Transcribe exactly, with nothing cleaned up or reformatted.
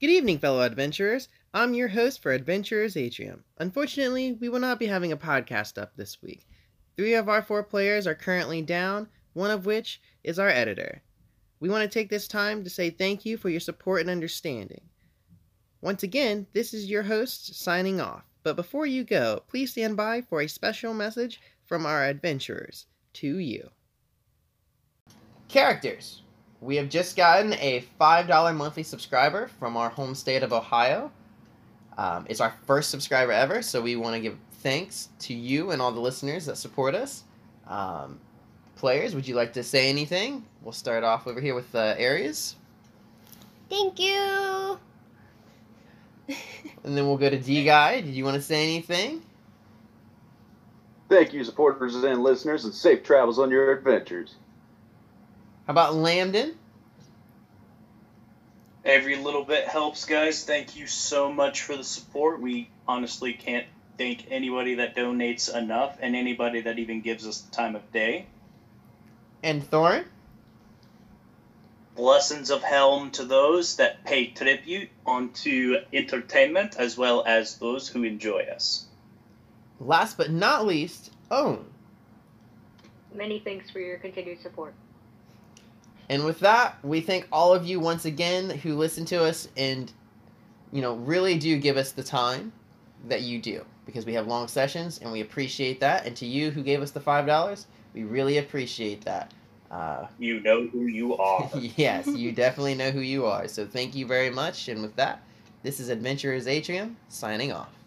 Good evening, fellow adventurers. I'm your host for Adventurers Atrium. Unfortunately, we will not be having a podcast up this week. Three of our four players are currently down, one of which is our editor. We want to take this time to say thank you for your support and understanding. Once again, this is your host signing off. But before you go, please stand by for a special message from our adventurers to you. Characters. We have just gotten a five dollar monthly subscriber from our home state of Ohio. Um, it's our first subscriber ever, so we want to give thanks to you and all the listeners that support us. Um, players, would you like to say anything? We'll start off over here with uh, Ares. Thank you! And then we'll go to D-Guy. Did you want to say anything? Thank you, supporters and listeners, and safe travels on your adventures. How about Lambden? Every little bit helps, guys. Thank you so much for the support. We honestly can't thank anybody that donates enough and anybody that even gives us the time of day. And Thorne? Blessings of Helm to those that pay tribute onto entertainment as well as those who enjoy us. Last but not least, Own. Many thanks for your continued support. And with that, we thank all of you once again who listen to us and, you know, really do give us the time that you do. Because we have long sessions, and we appreciate that. And to you who gave us the five dollars, we really appreciate that. Uh, you know who you are. Yes, you definitely know who you are. So thank you very much. And with that, this is Adventurers Atrium, signing off.